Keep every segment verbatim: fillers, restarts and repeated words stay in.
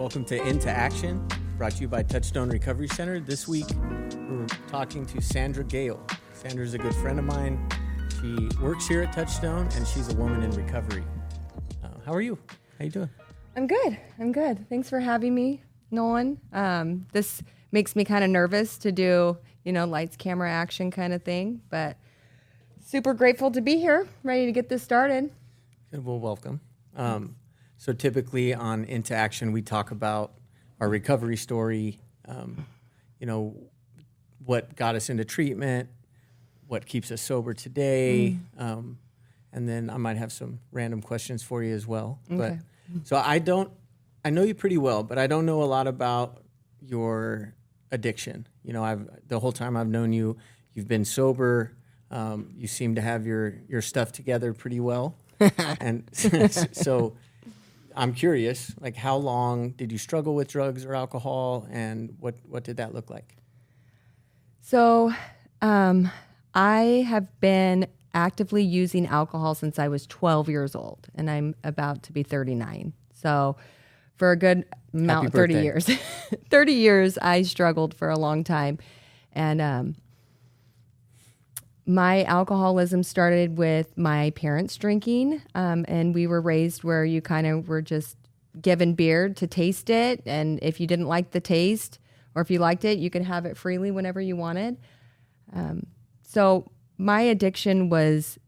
Welcome to Into Action, brought to you by Touchstone Recovery Center. This week, we're talking to Sandra Gale. Sandra's a good friend of mine. She works here at Touchstone, and she's a woman in recovery. Uh, how are you? How you doing? I'm good. I'm good. Thanks for having me, Nolan. Um, this makes me kind of nervous to do, you know, lights, camera, action kind of thing, but super grateful to be here, ready to get this started. Good. Well, welcome. Um, so typically on Into Action, we talk about our recovery story, um, you know, what got us into treatment, what keeps us sober today, mm. um, and then I might have some random questions for you as well. Okay. But so I don't, I know you pretty well, but I don't know a lot about your addiction. You know, I've the whole time I've known you, you've been sober. Um, you seem to have your your stuff together pretty well. And so I'm curious, like, how long did you struggle with drugs or alcohol, and what, what did that look like? So um, I have been actively using alcohol since I was twelve years old, and I'm about to be thirty-nine. So for a good amount, thirty years, thirty years, I struggled for a long time. And um, my alcoholism started with my parents drinking, um, and we were raised where you kind of were just given beer to taste it, and if you didn't like the taste or if you liked it, you could have it freely whenever you wanted. Um, so my addiction was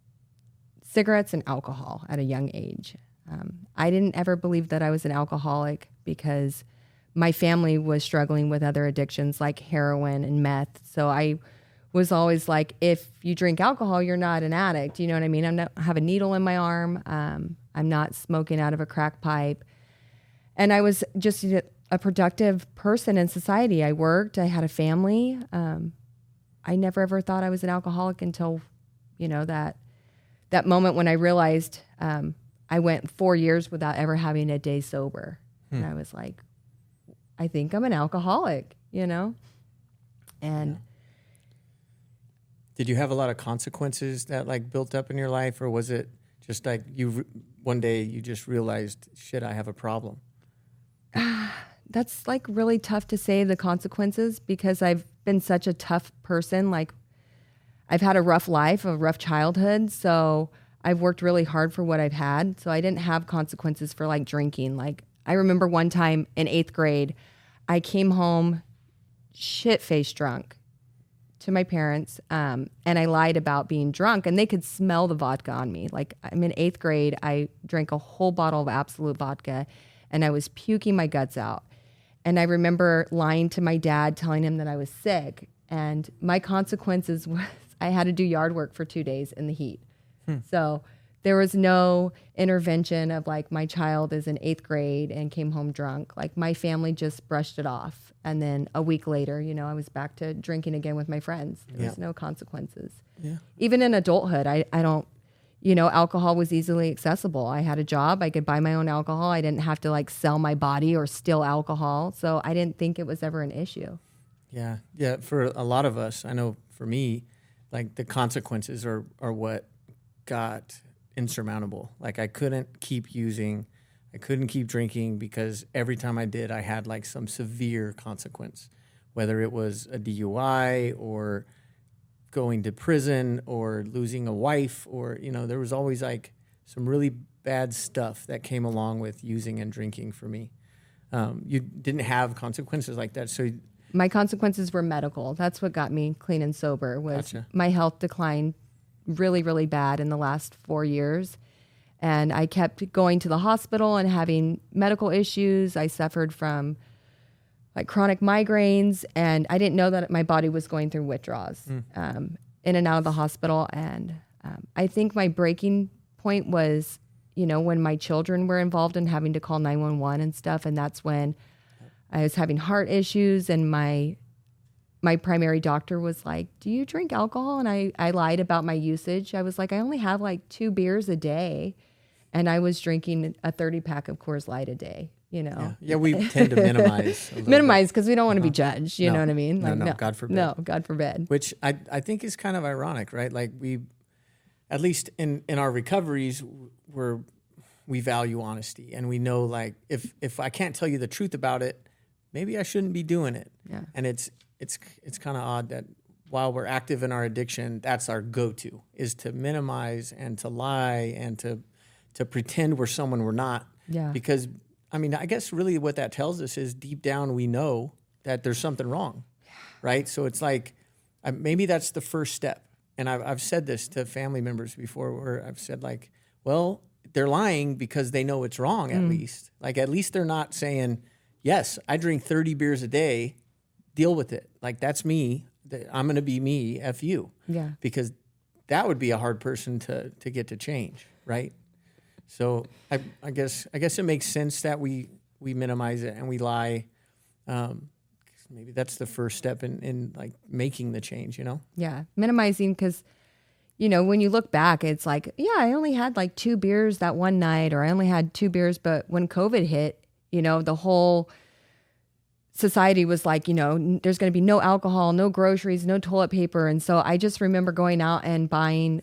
cigarettes and alcohol at a young age. Um, I didn't ever believe that I was an alcoholic because my family was struggling with other addictions like heroin and meth, so I was always like, if you drink alcohol, you're not an addict. You know what I mean? I'm not, I have a needle in my arm. Um, I'm not smoking out of a crack pipe. And I was just a productive person in society. I worked. I had a family. Um, I never, ever thought I was an alcoholic until, you know, that that moment when I realized um, I went four years without ever having a day sober. Hmm. And I was like, I think I'm an alcoholic, you know? And... Yeah. Did you have a lot of consequences that, like, built up in your life, or was it just like you re- one day you just realized, shit, I have a problem? Uh, that's, like, really tough to say, the consequences, because I've been such a tough person. Like, I've had a rough life, a rough childhood, so I've worked really hard for what I've had, so I didn't have consequences for, like, drinking. Like, I remember one time in eighth grade, I came home shit-faced drunk to my parents, um, and I lied about being drunk, and they could smell the vodka on me. Like, I'm in eighth grade, I drank a whole bottle of Absolute vodka, and I was puking my guts out. And I remember lying to my dad, telling him that I was sick, and my consequences was I had to do yard work for two days in the heat. Hmm. So there was no intervention of, like, my child is in eighth grade and came home drunk. Like, my family just brushed it off. And then a week later, you know, I was back to drinking again with my friends. There yeah. was no consequences. Yeah. Even in adulthood, I, I don't, you know, alcohol was easily accessible. I had a job. I could buy my own alcohol. I didn't have to, like, sell my body or steal alcohol. So I didn't think it was ever an issue. Yeah. Yeah. For a lot of us, I know for me, like, the consequences are, are what got insurmountable. Like, I couldn't keep using I couldn't keep drinking because every time I did, I had, like, some severe consequence, whether it was a D U I or going to prison or losing a wife, or, you know, there was always, like, some really bad stuff that came along with using and drinking for me. Um, you didn't have consequences like that. So my consequences were medical. That's what got me clean and sober was gotcha. My health declined really, really bad in the last four years. And I kept going to the hospital and having medical issues. I suffered from, like, chronic migraines, and I didn't know that my body was going through withdrawals mm. um, in and out of the hospital. And um, I think my breaking point was, you know, when my children were involved in having to call nine one one and stuff. And that's when I was having heart issues, and my my primary doctor was like, do you drink alcohol? And I, I lied about my usage. I was like, I only have, like, two beers a day. And I was drinking a thirty pack of Coors Light a day, you know? Yeah, yeah we tend to minimize. Minimize, because we don't want to uh-huh. be judged, you no. know what I mean? Like, no, no, no, God forbid. No, God forbid. Which I, I think is kind of ironic, right? Like, we, at least in, in our recoveries, we're we value honesty, and we know, like, if if I can't tell you the truth about it, maybe I shouldn't be doing it. Yeah. And it's it's it's kind of odd that while we're active in our addiction, that's our go-to, is to minimize and to lie and to to pretend we're someone we're not. Yeah. Because, I mean, I guess really what that tells us is deep down we know that there's something wrong, right? So it's like, maybe that's the first step. And I've, I've said this to family members before, where I've said, like, well, they're lying because they know it's wrong, at mm. least. Like, at least they're not saying, yes, I drink thirty beers a day, deal with it. Like, that's me. I'm going to be me, F you. Yeah. Because that would be a hard person to to get to change, right? So I, I guess I guess it makes sense that we, we minimize it and we lie. Um, maybe that's the first step in, in like making the change, you know? Yeah, minimizing, because, you know, when you look back, it's like, yeah, I only had like two beers that one night, or I only had two beers. But when COVID hit, you know, the whole society was like, you know, n- there's going to be no alcohol, no groceries, no toilet paper. And so I just remember going out and buying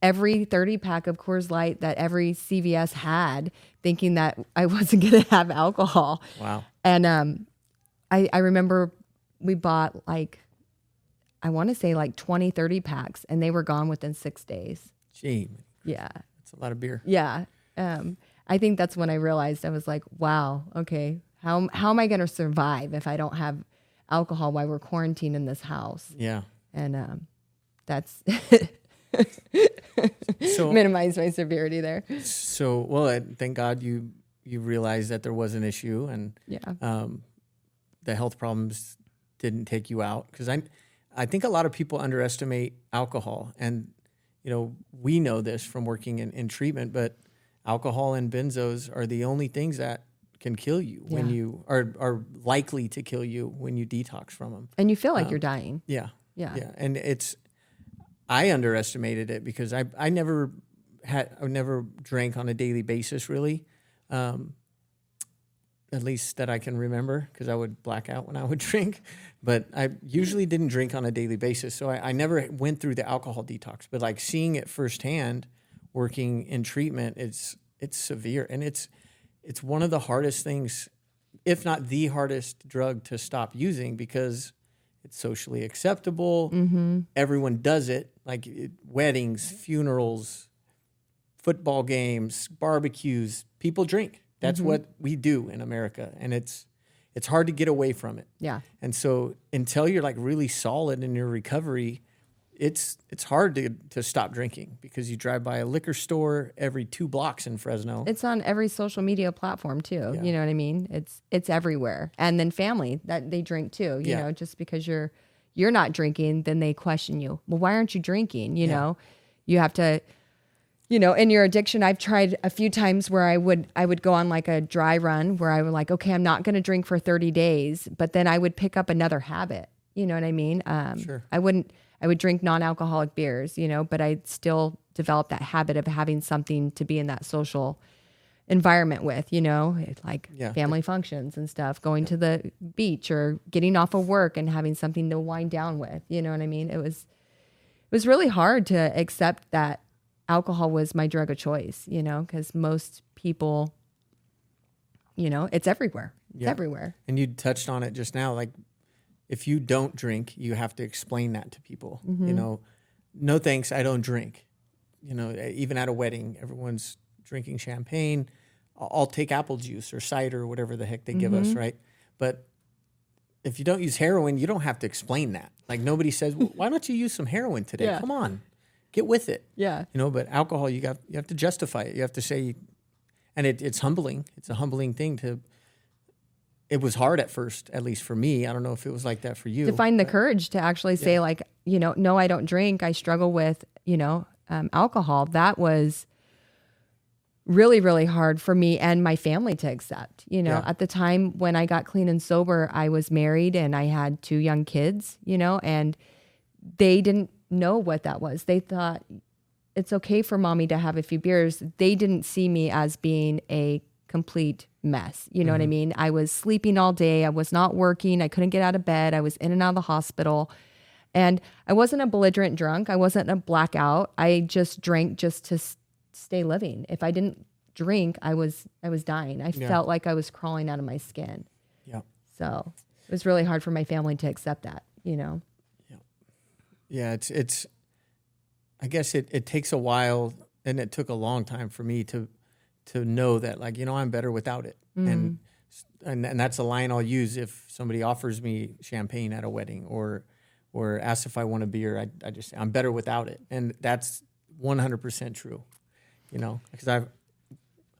every thirty pack of Coors Light that every C V S had, thinking that I wasn't going to have alcohol. Wow. And um, I, I remember we bought like, I want to say like twenty, thirty packs, and they were gone within six days. Gee. Yeah. That's a lot of beer. Yeah. Um, I think that's when I realized, I was like, wow, okay, how how am I going to survive if I don't have alcohol while we're quarantined in this house? Yeah. And um, that's... So, minimize my severity there. So, well, I, thank God you you realized that there was an issue, and yeah, um, the health problems didn't take you out, because I I think a lot of people underestimate alcohol, and you know we know this from working in, in treatment, but alcohol and benzos are the only things that can kill you yeah. when you are are likely to kill you when you detox from them, and you feel like um, you're dying. Yeah, yeah, yeah, and it's. I underestimated it because I, I never had I never drank on a daily basis, really, um, at least that I can remember, because I would black out when I would drink. But I usually didn't drink on a daily basis, so I, I never went through the alcohol detox. But like seeing it firsthand, working in treatment, it's it's severe, and it's it's one of the hardest things, if not the hardest drug to stop using, because it's socially acceptable. Mm-hmm. Everyone does it. Like it, weddings, funerals, football games, barbecues, people drink. That's mm-hmm. what we do in America. And it's it's hard to get away from it. Yeah. And so until you're like really solid in your recovery, it's it's hard to, to stop drinking, because you drive by a liquor store every two blocks in Fresno. It's on every social media platform too. Yeah. You know what I mean? It's it's everywhere. And then family, that they drink too. You yeah. know, just because you're you're not drinking, then they question you. Well, why aren't you drinking? You yeah. know, you have to, you know, in your addiction, I've tried a few times where I would, I would go on like a dry run where I would like, okay, I'm not going to drink for thirty days, but then I would pick up another habit. You know what I mean? Um, sure. I wouldn't, I would drink non-alcoholic beers, you know, but I still developed that habit of having something to be in that social environment with, you know, like yeah. family functions and stuff, going yeah. to the beach or getting off of work and having something to wind down with. You know what I mean? It was, it was really hard to accept that alcohol was my drug of choice, you know, because most people, you know, it's everywhere. It's yeah. everywhere. And you touched on it just now. Like if you don't drink, you have to explain that to people, mm-hmm. you know, no thanks, I don't drink, you know, even at a wedding, everyone's drinking champagne. I'll take apple juice or cider or whatever the heck they mm-hmm. give us, right? But if you don't use heroin, you don't have to explain that. Like nobody says, well, why don't you use some heroin today? Yeah. Come on, get with it. Yeah. You know, but alcohol, you got you have to justify it. You have to say, and it, it's humbling. It's a humbling thing to, it was hard at first, at least for me. I don't know if it was like that for you. To find but, the courage to actually yeah. say like, you know, no, I don't drink. I struggle with, you know, um, alcohol. That was really, really hard for me and my family to accept. You know, yeah. at the time when I got clean and sober, I was married and I had two young kids, you know, and they didn't know what that was. They thought it's okay for mommy to have a few beers. They didn't see me as being a complete mess. You know mm-hmm. what I mean? I was sleeping all day. I was not working. I couldn't get out of bed. I was in and out of the hospital. And I wasn't a belligerent drunk. I wasn't a blackout. I just drank just to stay living. If I didn't drink, I was I was dying. I yeah. felt like I was crawling out of my skin. Yeah. So it was really hard for my family to accept that, you know. Yeah. Yeah. It's it's. I guess it, it takes a while, and it took a long time for me to to know that, like, you know, I'm better without it. Mm. And, and and that's a line I'll use if somebody offers me champagne at a wedding or or asks if I want a beer. I I just I'm better without it, and that's one hundred percent true. You know, because I've.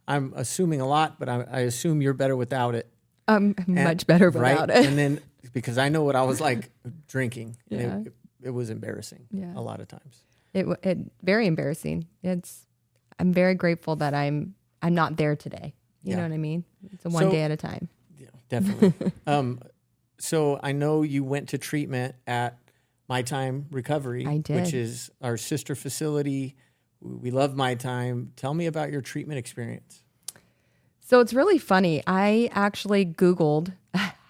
I'm assuming a lot, but I, I assume you're better without it. I'm um, much better without right? it. And then, because I know what I was like drinking, yeah. and it, it, it was embarrassing yeah. a lot of times. It, it very embarrassing. It's. I'm very grateful that I'm I'm not there today. You yeah. know what I mean? It's a one so, day at a time. Yeah, definitely. um, so I know you went to treatment at My Time Recovery, I did. Which is our sister facility. We love My Time. Tell me about your treatment experience. So it's really funny. I actually Googled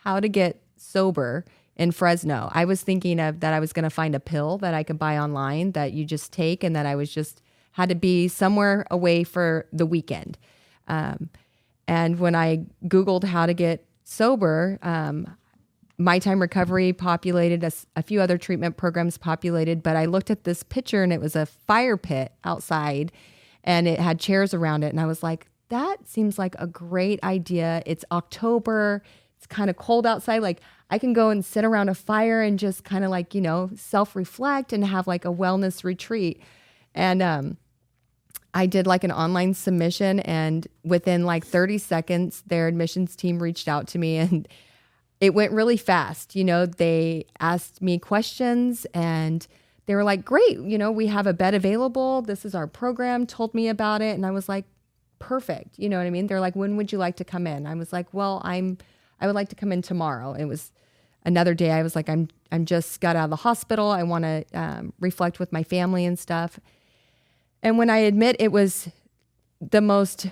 how to get sober in Fresno. I was thinking of that I was going to find a pill that I could buy online that you just take, and that I was just had to be somewhere away for the weekend. Um, and when I Googled how to get sober, um, My Time Recovery populated, a, a few other treatment programs populated, but I looked at this picture and it was a fire pit outside and it had chairs around it. And I was like, that seems like a great idea. It's October. It's kind of cold outside. Like, I can go and sit around a fire and just kind of like, you know, self-reflect and have like a wellness retreat. And, um, I did like an online submission, and within like thirty seconds, their admissions team reached out to me, and it went really fast. You know, they asked me questions and they were like, great, you know, we have a bed available. This is our program. Told me about it. And I was like, perfect. You know what I mean? They're like, when would you like to come in? I was like, well, I'm, I would like to come in tomorrow. It was another day. I was like, I'm, I'm just got out of the hospital. I want to um, reflect with my family and stuff. And when I admit, it was the most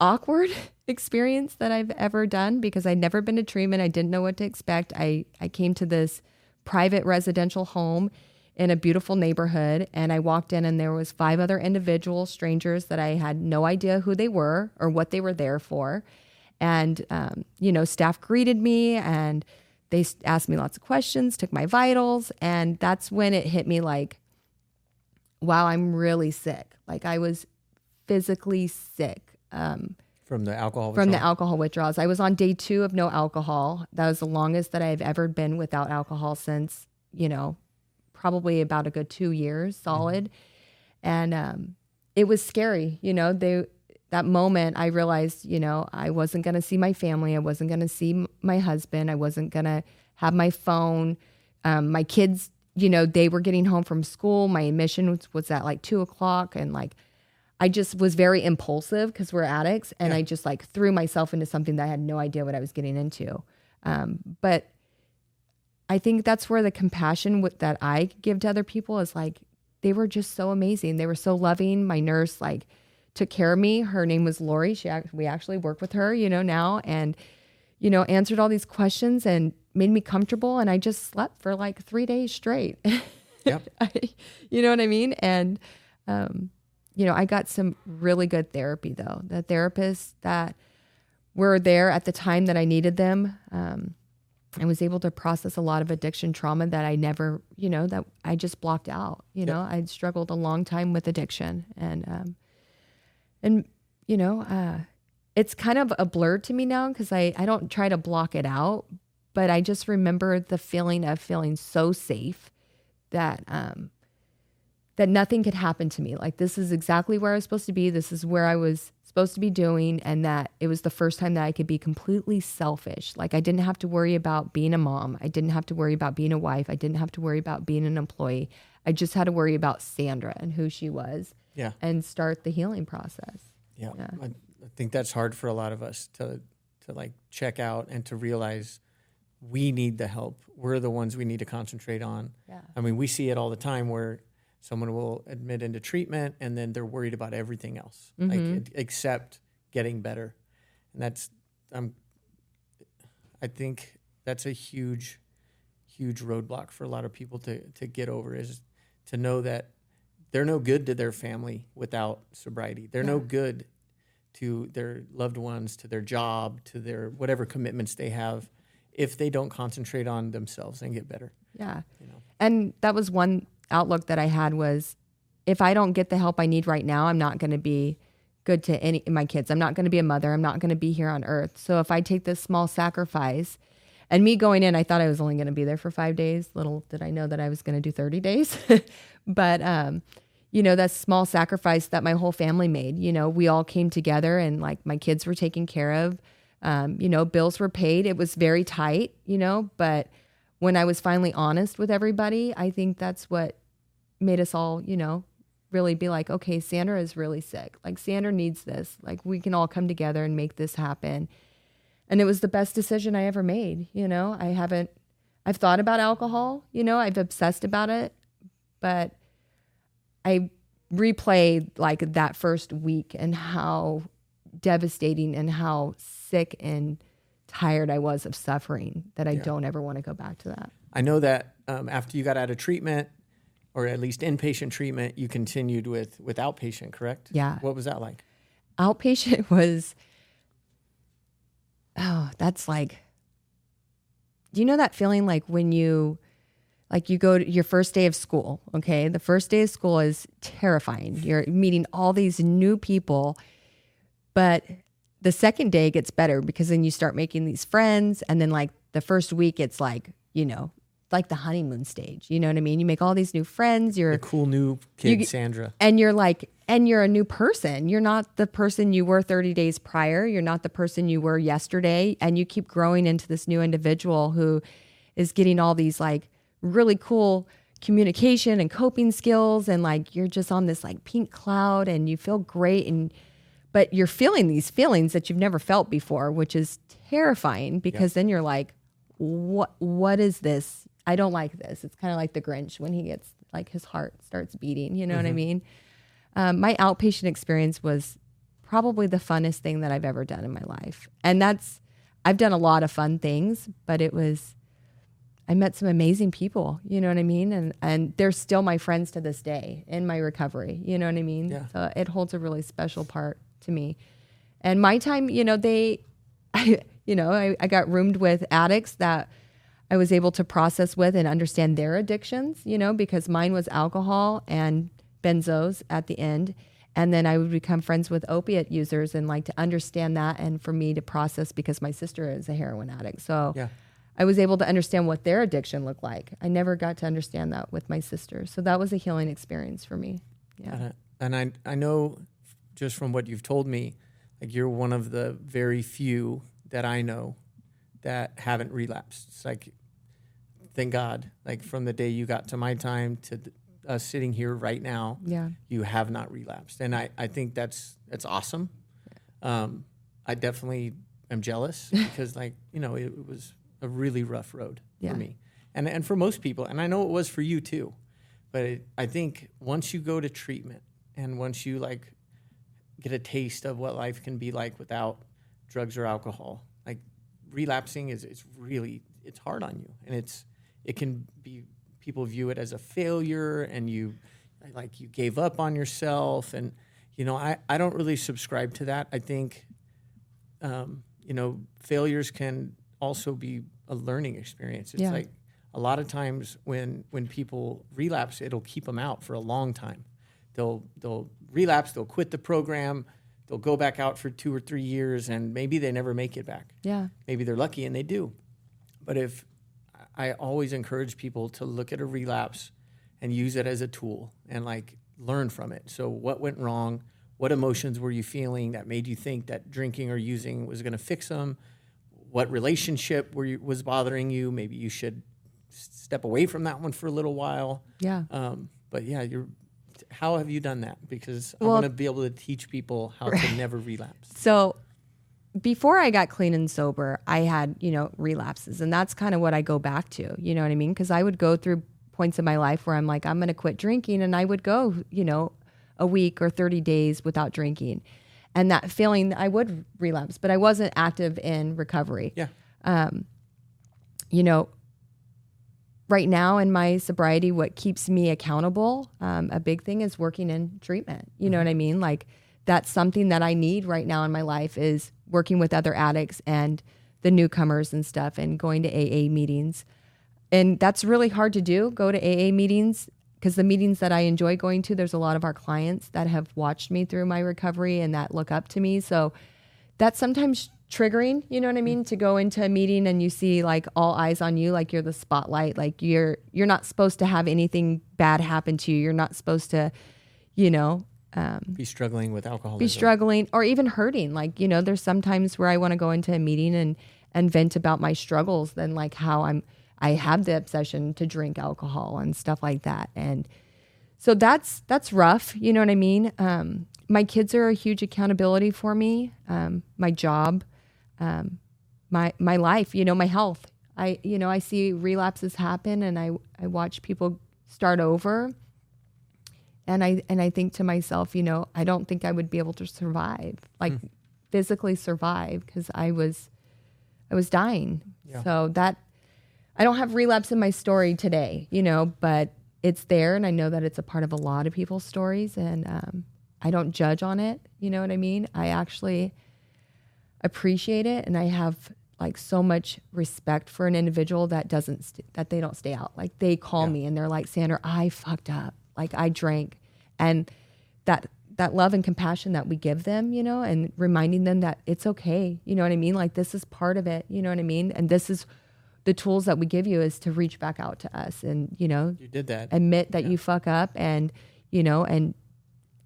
awkward experience that I've ever done, because I'd never been to treatment. I didn't know what to expect. I, I came to this private residential home in a beautiful neighborhood, and I walked in and there was five other individual strangers that I had no idea who they were or what they were there for. And, um, you know, staff greeted me and they asked me lots of questions, took my vitals. And that's when it hit me like, wow, I'm really sick. Like, I was physically sick. Um, From the alcohol withdrawals? From the alcohol withdrawals. I was on day two of no alcohol. That was the longest that I've ever been without alcohol since, you know, probably about a good two years solid. Mm-hmm. And um, it was scary. You know, they that moment I realized, you know, I wasn't going to see my family. I wasn't going to see m- my husband. I wasn't going to have my phone. Um, my kids, you know, they were getting home from school. My admission was, was at like two o'clock and like, I just was very impulsive because we're addicts, and yeah. I just like threw myself into something that I had no idea what I was getting into. Um, but I think that's where the compassion with, that I give to other people is like, they were just so amazing. They were so loving. My nurse like took care of me. Her name was Lori. She we actually work with her, you know, now, and, you know, answered all these questions and made me comfortable. And I just slept for like three days straight. Yep. I, you know what I mean? And, um, you know, I got some really good therapy, though. The therapists that were there at the time that I needed them, um, I was able to process a lot of addiction trauma that I never, you know, that I just blocked out. You know, yep. I'd struggled a long time with addiction. And, um, and you know, uh, it's kind of a blur to me now because I, I don't try to block it out. But I just remember the feeling of feeling so safe that... Um, that nothing could happen to me. Like, this is exactly where I was supposed to be. This is where I was supposed to be doing. And that it was the first time that I could be completely selfish. Like, I didn't have to worry about being a mom. I didn't have to worry about being a wife. I didn't have to worry about being an employee. I just had to worry about Sandra and who she was. Yeah. And start the healing process. Yeah. yeah. I, I think that's hard for a lot of us to, to like check out and to realize we need the help. We're the ones we need to concentrate on. Yeah. I mean, we see it all the time where someone will admit into treatment, and then they're worried about everything else, mm-hmm. like except getting better. And that's, um, I think that's a huge, huge roadblock for a lot of people to to get over, is to know that they're no good to their family without sobriety. They're no good to their loved ones, to their job, to their whatever commitments they have if they don't concentrate on themselves and get better. Yeah. You know? And that was one outlook that I had was, if I don't get the help I need right now, I'm not going to be good to any my kids. I'm not going to be a mother. I'm not going to be here on earth. So if I take this small sacrifice, and me going in, I thought I was only going to be there for five days. Little did I know that I was going to do thirty days. But, um, you know, that small sacrifice that my whole family made, you know, we all came together and like my kids were taken care of, um, you know, bills were paid. It was very tight, you know, but when I was finally honest with everybody, I think that's what made us all, you know, really be like, okay, Sandra is really sick. Like Sandra needs this. Like we can all come together and make this happen. And it was the best decision I ever made. You know, I haven't, I've thought about alcohol, you know, I've obsessed about it, but I replayed like that first week and how devastating and how sick and tired I was of suffering that I yeah. don't ever want to go back to that. I know that um, after you got out of treatment, or at least inpatient treatment, you continued with, with outpatient, correct? Yeah. What was that like? Outpatient was... Oh, that's like, do you know that feeling like when you, like you go to your first day of school, okay? The first day of school is terrifying. You're meeting all these new people, but the second day gets better because then you start making these friends. And then like the first week, it's like, you know, like the honeymoon stage, you know what I mean? You make all these new friends. You're a cool new kid, you, Sandra. And you're like, and you're a new person. You're not the person you were thirty days prior. You're not the person you were yesterday. And you keep growing into this new individual who is getting all these like really cool communication and coping skills. And like, you're just on this like pink cloud and you feel great. And, but you're feeling these feelings that you've never felt before, which is terrifying because yeah. then you're like, what, what is this? I don't like this. It's kind of like the Grinch when he gets like his heart starts beating, you know mm-hmm. what I mean? Um, my outpatient experience was probably the funnest thing that I've ever done in my life. And that's, I've done a lot of fun things, but it was, I met some amazing people, you know what I mean? And, and they're still my friends to this day in my recovery, you know what I mean? Yeah. So it holds a really special part to me. And my time, you know, they, I, you know, I, I got roomed with addicts that I was able to process with and understand their addictions, you know, because mine was alcohol and benzos at the end. And then I would become friends with opiate users and like to understand that. And for me to process because my sister is a heroin addict. So yeah. I was able to understand what their addiction looked like. I never got to understand that with my sister. So that was a healing experience for me. Yeah. And I, and I, I know just from what you've told me, like you're one of the very few that I know that haven't relapsed. It's like, thank God, like from the day you got to my time to th- us sitting here right now, yeah. you have not relapsed. And I, I think that's, that's awesome. Um, I definitely am jealous because like, you know, it, it was a really rough road yeah. for me and, and for most people. And I know it was for you too, but it, I think once you go to treatment and once you like get a taste of what life can be like without drugs or alcohol, like relapsing is, it's really, it's hard on you. And it's, it can be, people view it as a failure and you like you gave up on yourself. And, you know, I, I don't really subscribe to that. I think, um, you know, failures can also be a learning experience. It's yeah. like a lot of times when, when people relapse, it'll keep them out for a long time. They'll, they'll relapse, they'll quit the program, they'll go back out for two or three years and maybe they never make it back. Yeah. Maybe they're lucky and they do. But if, I always encourage people to look at a relapse and use it as a tool and like learn from it. So what went wrong? What emotions were you feeling that made you think that drinking or using was going to fix them? What relationship were you, was bothering you? Maybe you should step away from that one for a little while. Yeah. Um, but yeah, you're, how have you done that? Because well, I want to be able to teach people how right. to never relapse. So before I got clean and sober, I had, you know, relapses. And that's kind of what I go back to, you know what I mean? Because I would go through points in my life where I'm like, I'm going to quit drinking. And I would go, you know, a week or thirty days without drinking. And that feeling, I would relapse, but I wasn't active in recovery. Yeah. Um, you know, right now in my sobriety, what keeps me accountable, um, a big thing is working in treatment. You know what I mean? Like, that's something that I need right now in my life, is working with other addicts and the newcomers and stuff, and going to A A meetings. And that's really hard to do, go to A A meetings, because the meetings that I enjoy going to, there's a lot of our clients that have watched me through my recovery and that look up to me. So that's sometimes triggering, you know what I mean, to go into a meeting and you see like all eyes on you, like you're the spotlight, like you're you're not supposed to have anything bad happen to you. You're not supposed to, you know, um, be struggling with alcoholism, be struggling or even hurting. Like, you know, there's sometimes where I want to go into a meeting and and vent about my struggles, then like how I'm I have the obsession to drink alcohol and stuff like that. And so that's that's rough, you know what I mean? Um, my kids are a huge accountability for me, um, my job, um, my my life, you know, my health. I you know, I see relapses happen, and I, I watch people start over, and I and I think to myself, you know, I don't think I would be able to survive, like mm. physically survive, because I was I was dying. Yeah. So that I don't have relapse in my story today, you know, but it's there, and I know that it's a part of a lot of people's stories, and um, I don't judge on it, you know what I mean? I actually appreciate it, and I have like so much respect for an individual that doesn't, st- that they don't stay out. Like, they call yeah. me and they're like, Sandra, I fucked up, like I drank. And that that love and compassion that we give them, you know, and reminding them that it's okay, you know what I mean? Like, this is part of it, you know what I mean? And this is the tools that we give you, is to reach back out to us and, you know, you did that. Admit that yeah. you fuck up, and, you know, and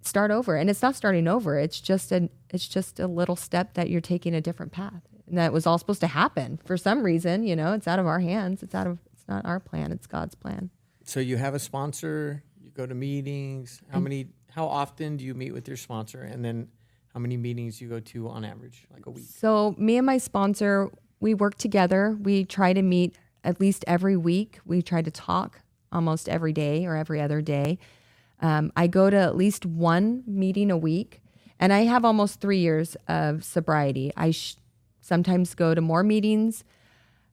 start over. And it's not starting over. It's just an, it's just a little step that you're taking a different path, and that was all supposed to happen for some reason. You know, it's out of our hands. It's out of, it's not our plan. It's God's plan. So you have a sponsor, you go to meetings. How many, how often do you meet with your sponsor? And then how many meetings you go to on average, like a week? So me and my sponsor, we work together. We try to meet at least every week. We try to talk almost every day or every other day. Um, I go to at least one meeting a week, and I have almost three years of sobriety. I sh- sometimes go to more meetings.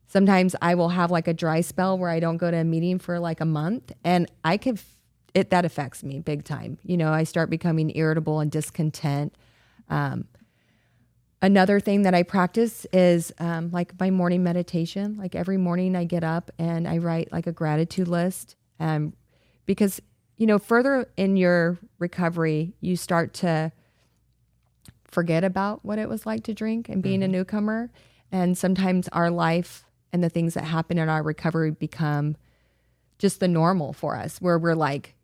Sometimes I will have like a dry spell where I don't go to a meeting for like a month, and I can f- it that affects me big time. You know, I start becoming irritable and discontent. Um, Another thing that I practice is um, like my morning meditation. Like every morning I get up and I write like a gratitude list, um, because, you know, further in your recovery, you start to forget about what it was like to drink and being mm-hmm. a newcomer. And sometimes our life and the things that happen in our recovery become just the normal for us, where we're like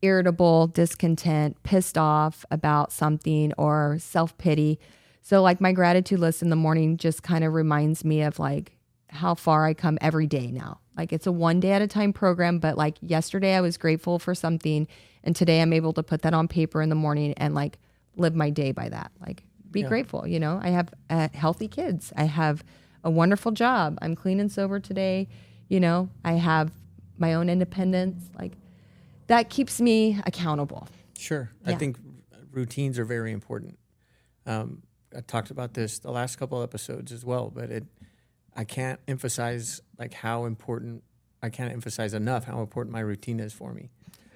irritable, discontent, pissed off about something, or self-pity. So like my gratitude list in the morning just kind of reminds me of like how far I come every day now. Like it's a one day at a time program, but like yesterday I was grateful for something, and today I'm able to put that on paper in the morning and like live my day by that. Like be yeah. grateful, you know. I have uh, healthy kids. I have a wonderful job. I'm clean and sober today, you know. I have my own independence. Like that keeps me accountable. Sure. Yeah. I think routines are very important. Um I talked about this the last couple episodes as well, but it, I can't emphasize like how important, I can't emphasize enough how important my routine is for me.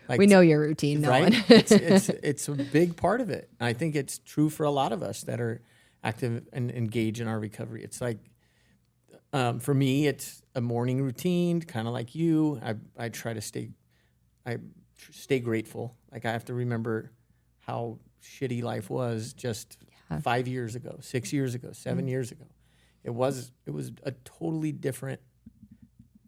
Like, we know your routine, right? Nolan. it's, it's, it's a big part of it. I think it's true for a lot of us that are active and engage in our recovery. It's like, um, for me, it's a morning routine, kind of like you. I, I try to stay, I tr- stay grateful. Like I have to remember how shitty life was just Five years ago, six years ago, seven mm-hmm. years ago. It was it was a totally different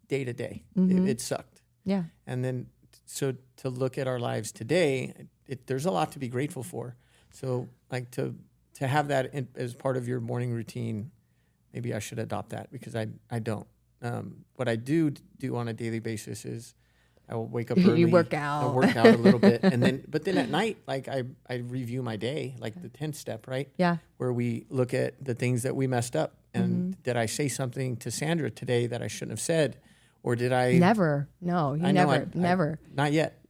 day to day. It, it sucked. Yeah. And then so to look at our lives today, it, there's a lot to be grateful for. So like to to have that in, as part of your morning routine, maybe I should adopt that, because I, I don't. Um, what I do do on a daily basis is I will wake up early. You work out. I'll work out a little bit. And then, but then at night, like I, I review my day, like the tenth step, right? Yeah. Where we look at the things that we messed up. And mm-hmm. did I say something to Sandra today that I shouldn't have said? Or did I? Never. No, you I never, I, never. I, not yet.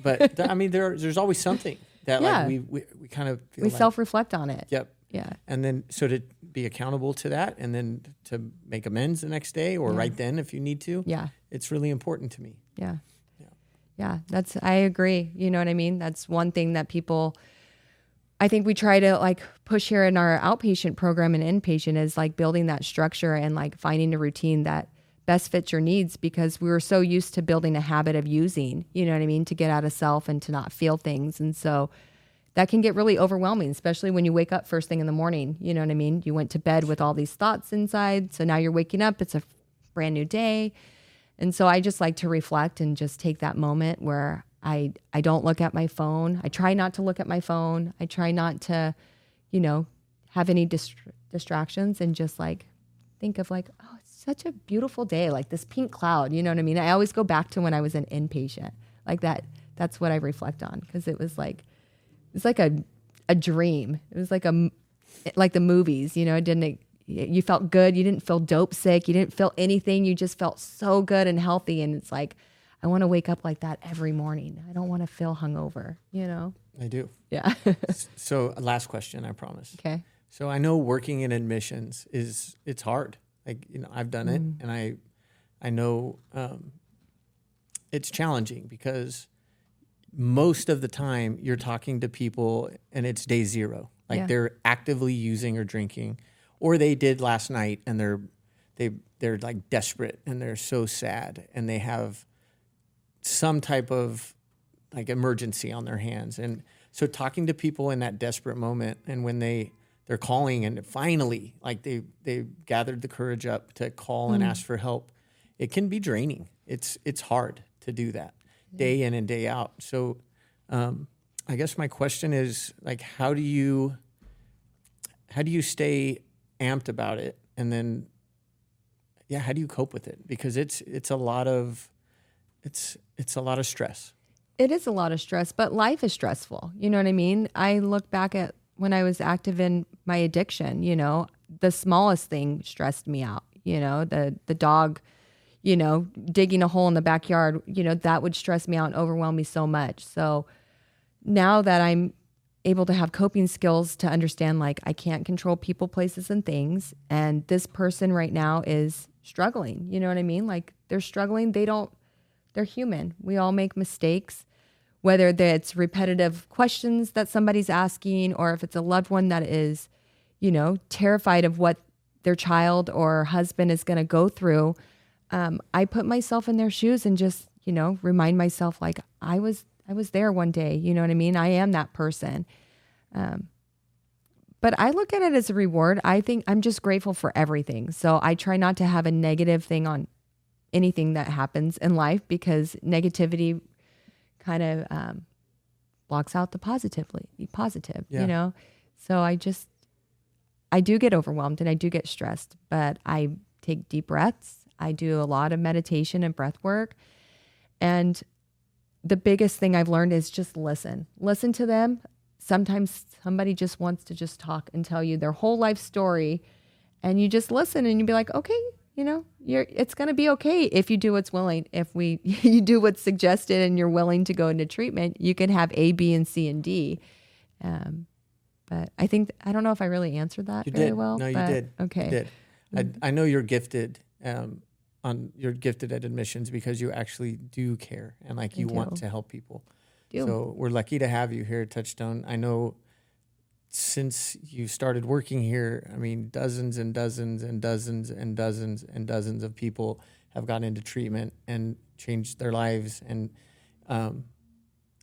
But th- I mean, there, there's always something that yeah. like we, we, we kind of feel we like, self-reflect on it. Yep. Yeah. And then, so to be accountable to that and then to make amends the next day or yeah. right then if you need to. Yeah. It's really important to me. Yeah. Yeah. Yeah. That's, I agree. You know what I mean? That's one thing that people, I think we try to like push here in our outpatient program and inpatient is like building that structure and like finding a routine that best fits your needs, because we were so used to building a habit of using, you know what I mean? To get out of self and to not feel things. And so that can get really overwhelming, especially when you wake up first thing in the morning. You know what I mean? You went to bed with all these thoughts inside. So now you're waking up. It's a brand new day. And so I just like to reflect and just take that moment where I, I don't look at my phone. I try not to look at my phone. I try not to, you know, have any dist- distractions and just like think of like, oh, it's such a beautiful day, like this pink cloud. You know what I mean? I always go back to when I was an inpatient like that. That's what I reflect on, because it was like, it's like a, a dream. It was like a, like the movies, you know, it didn't, it, you felt good. You didn't feel dope sick. You didn't feel anything. You just felt so good and healthy. And it's like, I want to wake up like that every morning. I don't want to feel hungover, you know? I do. Yeah. So last question, I promise. Okay. So I know working in admissions is, it's hard. Like, you know, I've done it mm. and I, I know um, it's challenging because most of the time you're talking to people and it's day zero. Like yeah. they're actively using or drinking, or they did last night and they're, they, they're like desperate and they're so sad and they have some type of like emergency on their hands. And so talking to people in that desperate moment, and when they, they're calling and finally like they, they gathered the courage up to call mm. and ask for help, it can be draining. It's, it's hard to do that yeah. day in and day out. So, um, I guess my question is like, how do you, how do you stay amped about it? And then, yeah, how do you cope with it? Because it's, it's a lot of, it's, it's a lot of stress. It is a lot of stress, but life is stressful. You know what I mean? I look back at when I was active in my addiction, you know, the smallest thing stressed me out, you know, the, the dog, you know, digging a hole in the backyard, you know, that would stress me out and overwhelm me so much. So now that I'm able to have coping skills to understand, like, I can't control people, places, and things. And this person right now is struggling. You know what I mean? Like they're struggling. They don't, they're human. We all make mistakes. Whether that's repetitive questions that somebody's asking, or if it's a loved one that is, you know, terrified of what their child or husband is going to go through, um, I put myself in their shoes and just, you know, remind myself like I was, I was there one day. You know what I mean? I am that person. Um, but I look at it as a reward. I think I'm just grateful for everything. So I try not to have a negative thing on anything that happens in life, because negativity kind of um, blocks out the positively positive, yeah. you know? So I just, I do get overwhelmed and I do get stressed, but I take deep breaths. I do a lot of meditation and breath work. And the biggest thing I've learned is just listen, listen to them. Sometimes somebody just wants to just talk and tell you their whole life story, and you just listen and you'd be like, okay, you know, you're, it's going to be okay if you do what's willing. If we, you do what's suggested and you're willing to go into treatment, you can have A, B, and C, and D. Um, but I think, I don't know if I really answered that you very did. well. No, you but, did. Okay. You did. I, I know you're gifted, um, on, you're gifted at admissions because you actually do care and like you want to help people. Do. So we're lucky to have you here at Touchstone. I know since you started working here, I mean, dozens and dozens and dozens and dozens and dozens of people have gotten into treatment and changed their lives. And um,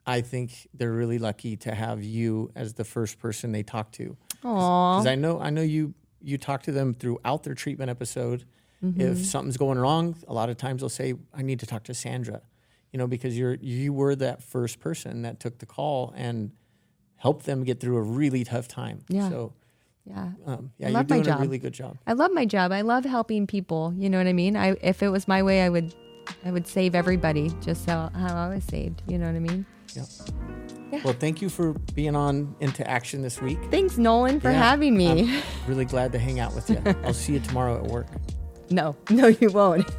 I think they're really lucky to have you as the first person they talk to. Because I know I know you, you talk to them throughout their treatment episode. Mm-hmm. If something's going wrong, a lot of times they'll say, I need to talk to Sandra, you know, because you're you were that first person that took the call and help them get through a really tough time. Yeah. So, yeah, um, yeah, I love you're doing my job. A really good job. I love my job. I love helping people. You know what I mean? I, if it was my way, I would, I would save everybody just how, how I was saved. You know what I mean? Yeah. yeah. Well, thank you for being on Into Action this week. Thanks, Nolan, for yeah, having me. I'm really glad to hang out with you. I'll see you tomorrow at work. No, no, you won't.